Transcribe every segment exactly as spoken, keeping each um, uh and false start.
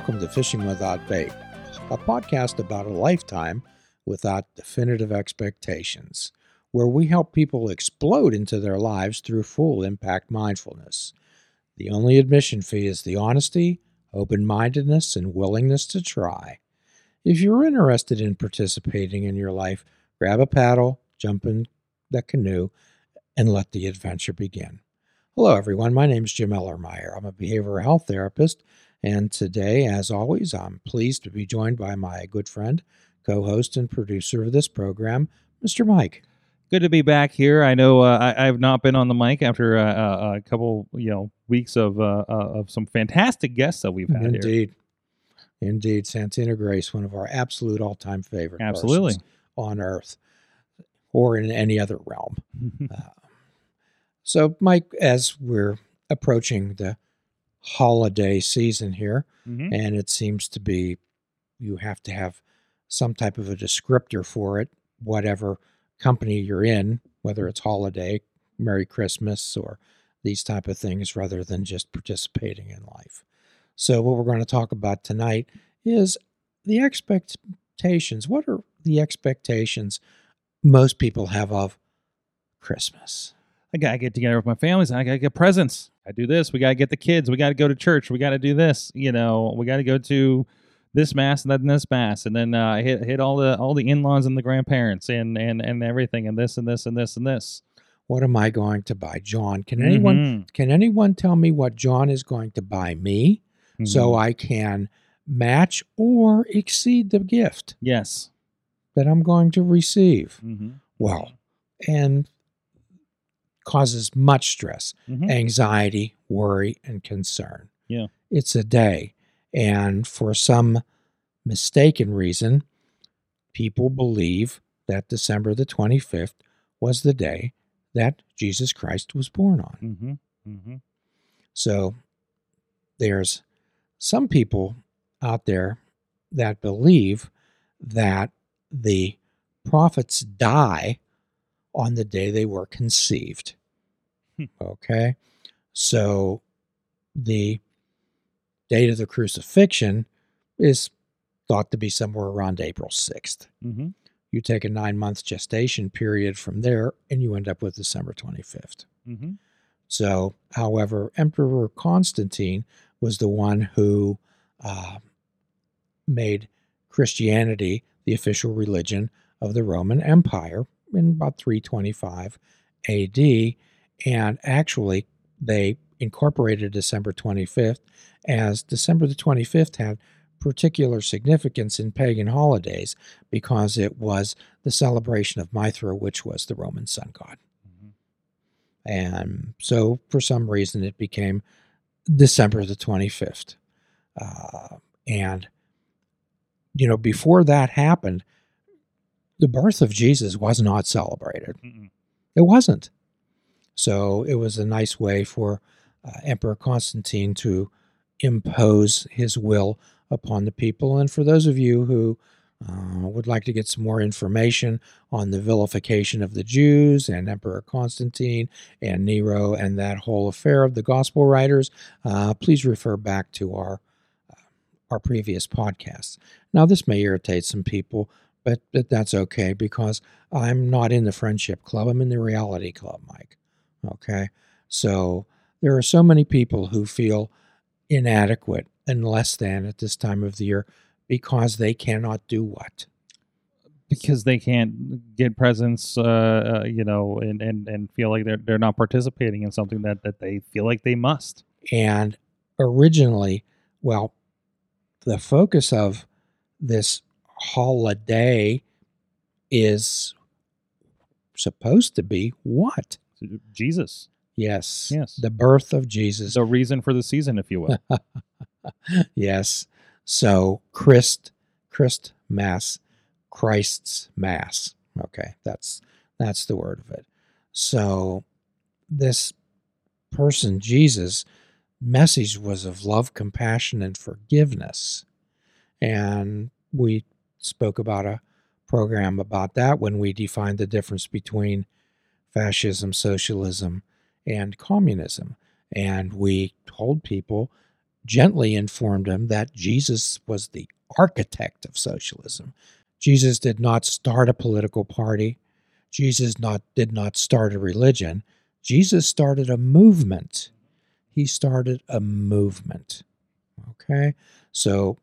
Welcome to Fishing Without Bait, a podcast about a lifetime without definitive expectations, where we help people explode into their lives through full impact mindfulness. The only admission fee is the honesty, open-mindedness, and willingness to try. If you're interested in participating in your life, grab a paddle, jump in the canoe, and let the adventure begin. Hello, everyone. My name is Jim Ellermeyer. I'm a behavioral health therapist, and today, as always, I'm pleased to be joined by my good friend, co-host, and producer of this program, Mister Mike. Good to be back here. I know uh, I, I've not been on the mic after uh, a couple, you know, weeks of uh, uh, of some fantastic guests that we've had. Indeed. Here. Indeed. Indeed, Santina Grace, one of our absolute all-time favorite Absolutely. Persons on Earth or in any other realm. uh, so, Mike, as we're approaching the holiday season here, mm-hmm. and it seems to be you have to have some type of a descriptor for it, whatever company you're in, whether it's holiday, Merry Christmas, or these type of things, rather than just participating in life. So what we're going to talk about tonight is the expectations. What are the expectations most people have of Christmas? I got to get together with my families. I got to get presents. I do this. We got to get the kids. We got to go to church. We got to do this. You know, we got to go to this mass and then this mass, and then uh, hit hit all the all the in-laws and the grandparents and and and everything and this and this and this and this. What am I going to buy, John? Can anyone mm-hmm. can anyone tell me what John is going to buy me? Mm-hmm. So I can match or exceed the gift yes. that I'm going to receive. Mm-hmm. Well, and causes much stress, mm-hmm. anxiety, worry, and concern. Yeah, it's a day. And for some mistaken reason, people believe that December the twenty-fifth was the day that Jesus Christ was born on. Mm-hmm. Mm-hmm. So there's some people out there that believe that the prophets die on the day they were conceived. Hmm. Okay? So the date of the crucifixion is thought to be somewhere around April sixth. Mm-hmm. You take a nine-month gestation period from there, and you end up with December twenty-fifth. Mm-hmm. So, however, Emperor Constantine was the one who uh, made Christianity the official religion of the Roman Empire in about three twenty-five A D, and actually they incorporated December twenty-fifth, as December the twenty-fifth had particular significance in pagan holidays because it was the celebration of Mithra, which was the Roman sun god. Mm-hmm. And so for some reason it became December the twenty-fifth. Uh, and, you know, before that happened, the birth of Jesus was not celebrated. Mm-mm. It wasn't. So it was a nice way for uh, Emperor Constantine to impose his will upon the people. And for those of you who uh, would like to get some more information on the vilification of the Jews and Emperor Constantine and Nero and that whole affair of the gospel writers, uh, please refer back to our uh, our previous podcasts. Now, this may irritate some people, but, but that's okay, because I'm not in the friendship club. I'm in the reality club, Mike. Okay? So there are so many people who feel inadequate and less than at this time of the year because they cannot do what? Because they can't get presents, uh, uh, you know, and, and, and feel like they're they're not participating in something that, that they feel like they must. And originally, well, the focus of this holiday is supposed to be what? Jesus. Yes. Yes. The birth of Jesus. The reason for the season, if you will. Yes. So Christ, Christ Mass, Christ's Mass. Okay. That's, that's the word of it. So this person, Jesus, message was of love, compassion, and forgiveness. And we spoke about a program about that when we defined the difference between fascism, socialism, and communism. And we told people gently informed him that Jesus was the architect of socialism. Jesus did not start a political party. Jesus not, did not start a religion. Jesus started a movement. He started a movement. Okay? So,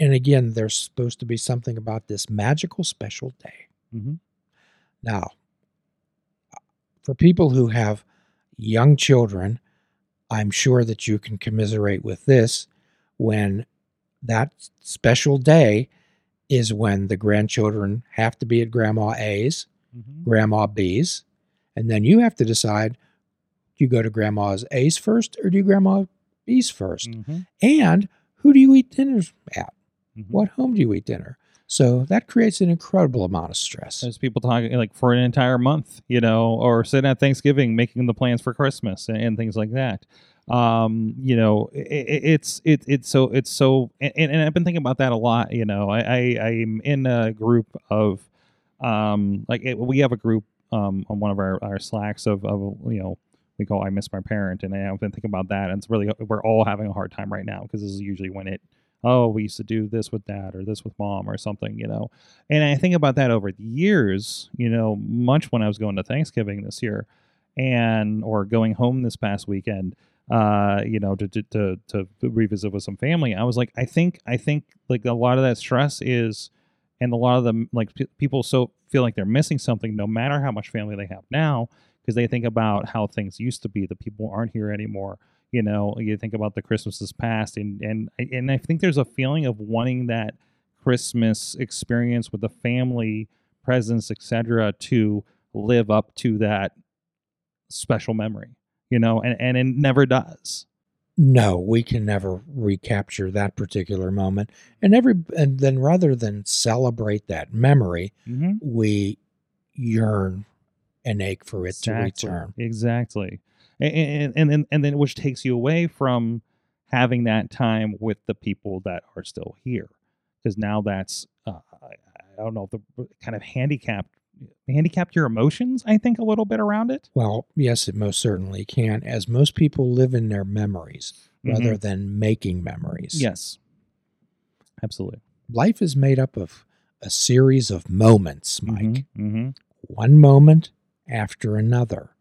and again, there's supposed to be something about this magical special day. Mm-hmm. Now, for people who have young children, I'm sure that you can commiserate with this when that special day is when the grandchildren have to be at Grandma A's, mm-hmm. Grandma B's, and then you have to decide, do you go to Grandma's A's first or do you Grandma B's first? Mm-hmm. And who do you eat dinner at? Mm-hmm. What home do you eat dinner? So that creates an incredible amount of stress. There's people talking like for an entire month, you know, or sitting at Thanksgiving, making the plans for Christmas and, and things like that. Um, you know, it, it's it, it's so it's so and, and I've been thinking about that a lot. You know, I, I I'm in a group of um like it, we have a group um on one of our, our Slacks of, of, you know, we go, I miss my parent. And I've been thinking about that. And it's really, we're all having a hard time right now because this is usually when it, oh, we used to do this with dad or this with mom or something, you know. And I think about that over the years, you know, much when I was going to Thanksgiving this year and or going home this past weekend, uh, you know, to, to, to, to revisit with some family. I was like, I think, I think like a lot of that stress is, and a lot of them, like p- people so feel like they're missing something no matter how much family they have now, because they think about how things used to be, the people aren't here anymore. You know, you think about the Christmases past, and, and and I think there's a feeling of wanting that Christmas experience with the family, presence, et cetera, to live up to that special memory, you know, and, and it never does. No, we can never recapture that particular moment. And every and then rather than celebrate that memory, mm-hmm. we yearn and ache for it exactly. to return. Exactly. And, and and and then which takes you away from having that time with the people that are still here, because now that's uh, I don't know, the kind of handicapped handicapped your emotions, I think, a little bit around it. Well, yes, it most certainly can, as most people live in their memories mm-hmm. rather than making memories. Yes, absolutely. Life is made up of a series of moments, Mike. Mm-hmm. One moment after another.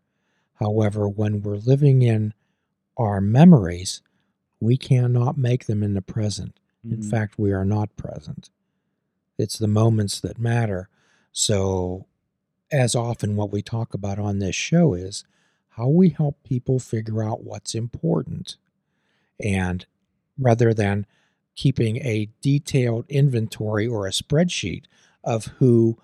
However, when we're living in our memories, we cannot make them in the present. Mm-hmm. In fact, we are not present. It's the moments that matter. So, as often what we talk about on this show is how we help people figure out what's important. And rather than keeping a detailed inventory or a spreadsheet of who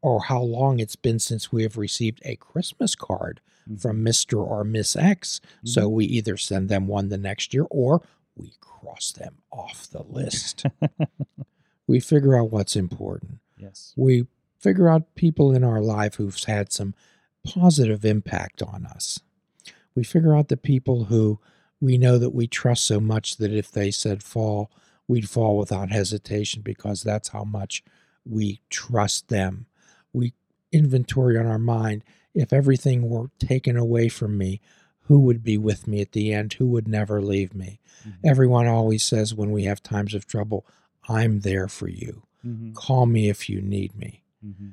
or how long it's been since we have received a Christmas card from Mister or Miss X. Mm-hmm. So we either send them one the next year or we cross them off the list. We figure out what's important. Yes. We figure out people in our life who've had some positive impact on us. We figure out the people who we know that we trust so much that if they said fall, we'd fall without hesitation because that's how much we trust them. We inventory on our mind. If everything were taken away from me, who would be with me at the end? Who would never leave me? Mm-hmm. Everyone always says when we have times of trouble, I'm there for you. Mm-hmm. Call me if you need me. Mm-hmm.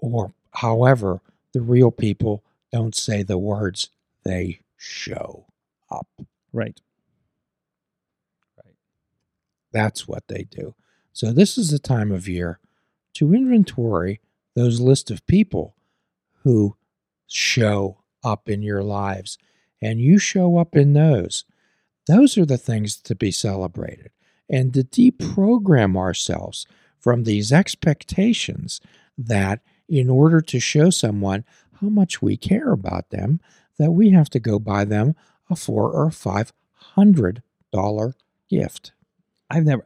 Or, however, the real people don't say the words. They show up. Right. Right. That's what they do. So this is the time of year to inventory those list of people who show up in your lives, and you show up in those. Those are the things to be celebrated, and to deprogram ourselves from these expectations that in order to show someone how much we care about them, that we have to go buy them a four or five hundred dollar gift. I've never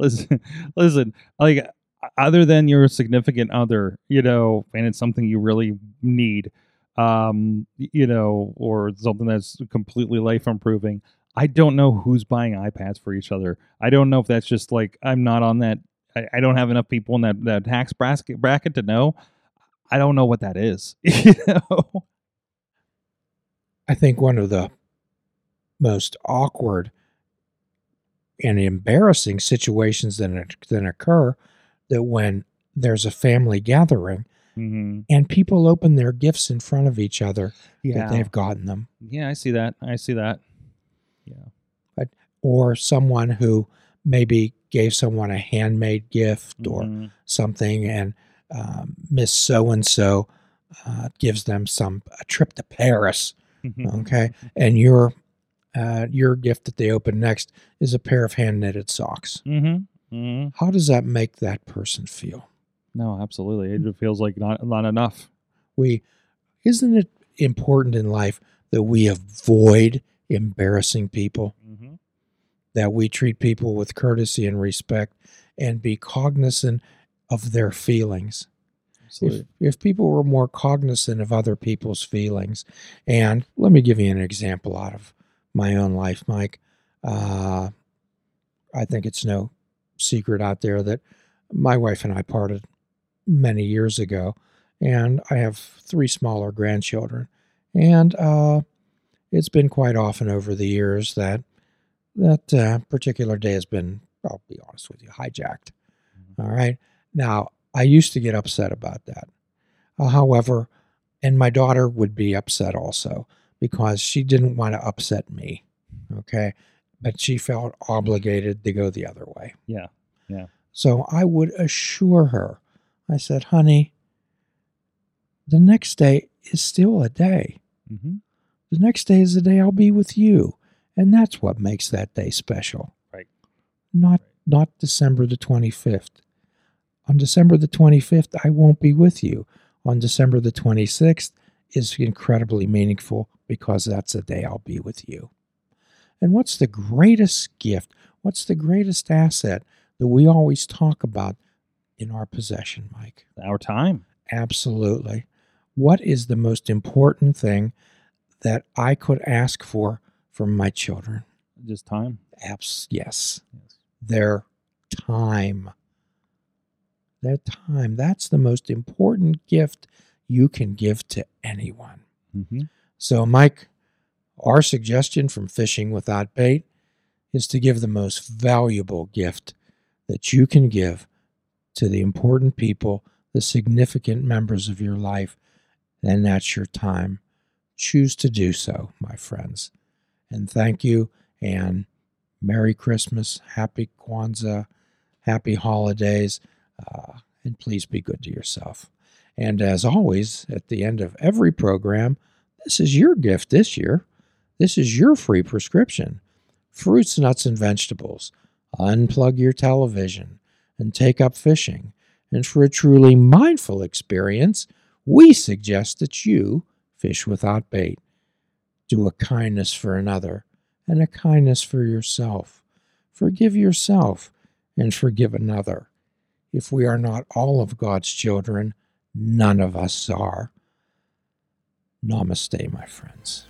listen, listen, like. Other than your significant other, you know, and it's something you really need, um, you know, or something that's completely life improving. I don't know who's buying iPads for each other. I don't know if that's just like, I'm not on that. I, I don't have enough people in that, that tax bracket bracket to know. I don't know what that is. You know? I think one of the most awkward and embarrassing situations that, that occur, that when there's a family gathering, mm-hmm. and people open their gifts in front of each other, yeah. that they've gotten them. Yeah, I see that. I see that. Yeah. But, or someone who maybe gave someone a handmade gift, mm-hmm. or something, and um, Miss So-and-so uh, gives them some a trip to Paris, okay? And your uh, your gift that they open next is a pair of hand-knitted socks. Mm-hmm. Mm-hmm. How does that make that person feel? No, absolutely. It feels like not not enough. We, isn't it important in life that we avoid embarrassing people, mm-hmm. that we treat people with courtesy and respect and be cognizant of their feelings? Absolutely. If, if people were more cognizant of other people's feelings, and let me give you an example out of my own life, Mike. Uh, I think it's no secret out there that my wife and I parted many years ago, and I have three smaller grandchildren. And uh, it's been quite often over the years that that uh, particular day has been, I'll be honest with you, hijacked. Mm-hmm. All right. Now, I used to get upset about that. Uh, however, and my daughter would be upset also, because she didn't want to upset me. Okay. But she felt obligated to go the other way. Yeah. Yeah. So I would assure her. I said, honey, the next day is still a day. Mm-hmm. The next day is the day I'll be with you. And that's what makes that day special. Right. Not right. not December the twenty-fifth. On December the twenty-fifth, I won't be with you. On December the twenty-sixth is incredibly meaningful, because that's the day I'll be with you. And what's the greatest gift? What's the greatest asset that we always talk about in our possession, Mike? Our time. Absolutely. What is the most important thing that I could ask for from my children? Just time. Abs- yes. yes. Their time. Their time. That's the most important gift you can give to anyone. Mm-hmm. So, Mike, our suggestion from Fishing Without Bait is to give the most valuable gift that you can give to the important people, the significant members of your life, and that's your time. Choose to do so, my friends. And thank you, and Merry Christmas, Happy Kwanzaa, Happy Holidays, uh, and please be good to yourself. And as always, at the end of every program, this is your gift this year. This is your free prescription. Fruits, nuts, and vegetables. Unplug your television and take up fishing. And for a truly mindful experience, we suggest that you fish without bait. Do a kindness for another and a kindness for yourself. Forgive yourself and forgive another. If we are not all of God's children, none of us are. Namaste, my friends.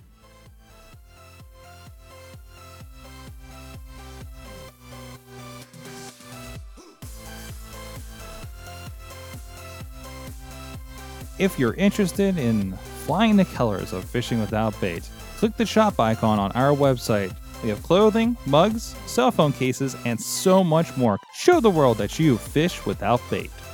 If you're interested in flying the colors of Fishing Without Bait, click the shop icon on our website. We have clothing, mugs, cell phone cases, and so much more. Show the world that you fish without bait.